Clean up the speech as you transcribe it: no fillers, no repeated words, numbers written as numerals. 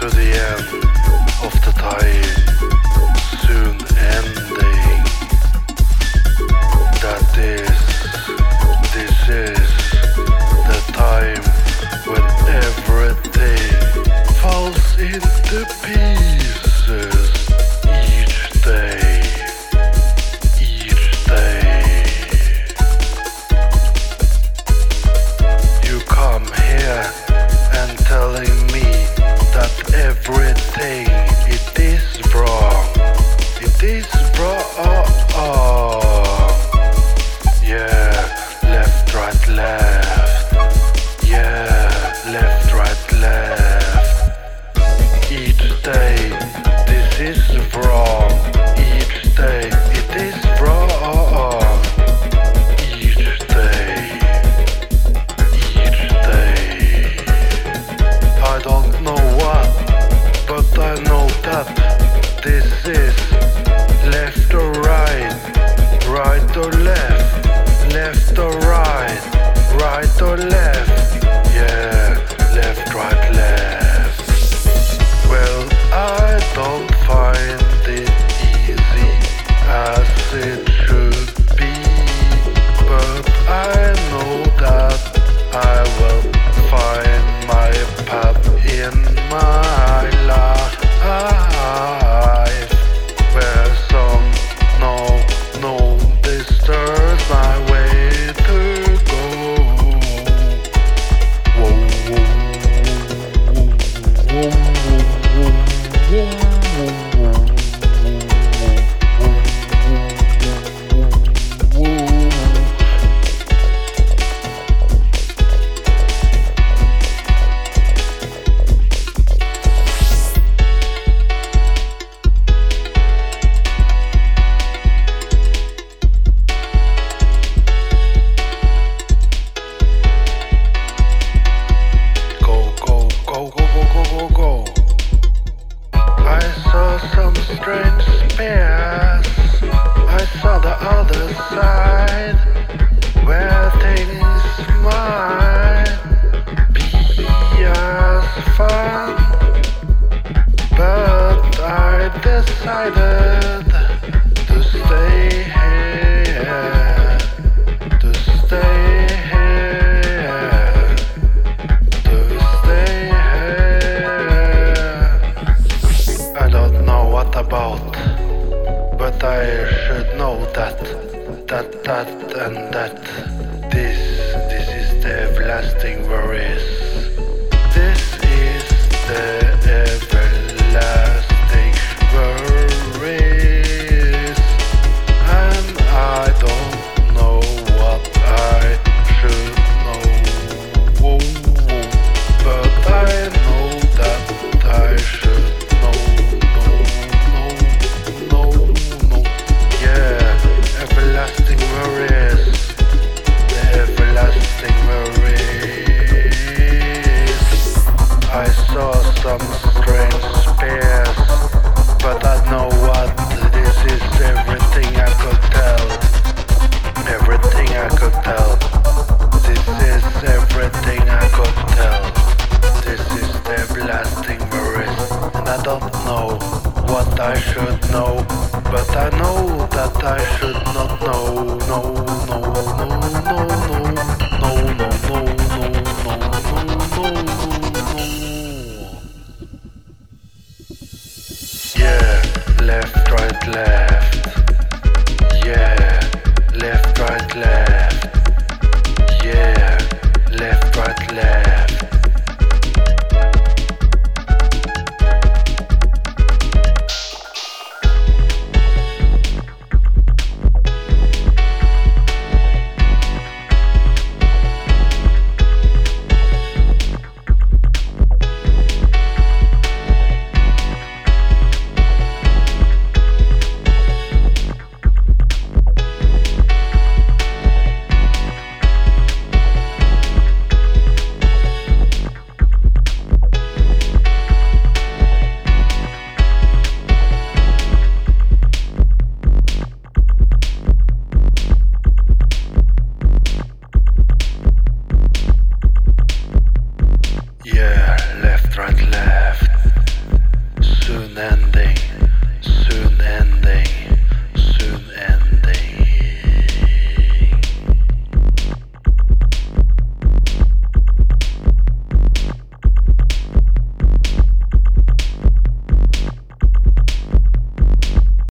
to the end of the time, soon ending. This is the time when everything falls into pieces. Everything, it is wrong, yeah, left, right, left, each day, this is wrong, each day, it is wrong, each day, I don't know what, but I know that this is left or right, right or left, left or right, right or left, yeah, left, right, left. Well, I don't find it easy as it should be, but I know that I will find my path in my go. I saw some strange spears. I saw the other side where things might be as fun, but I decided to stay here, but I should know that this is the everlasting worries. This is the everlasting worries, and I don't know what I should know, but I know that I should I should know, but I know that I should not know. No. Yeah, left, right, left. Yeah, left, right, left.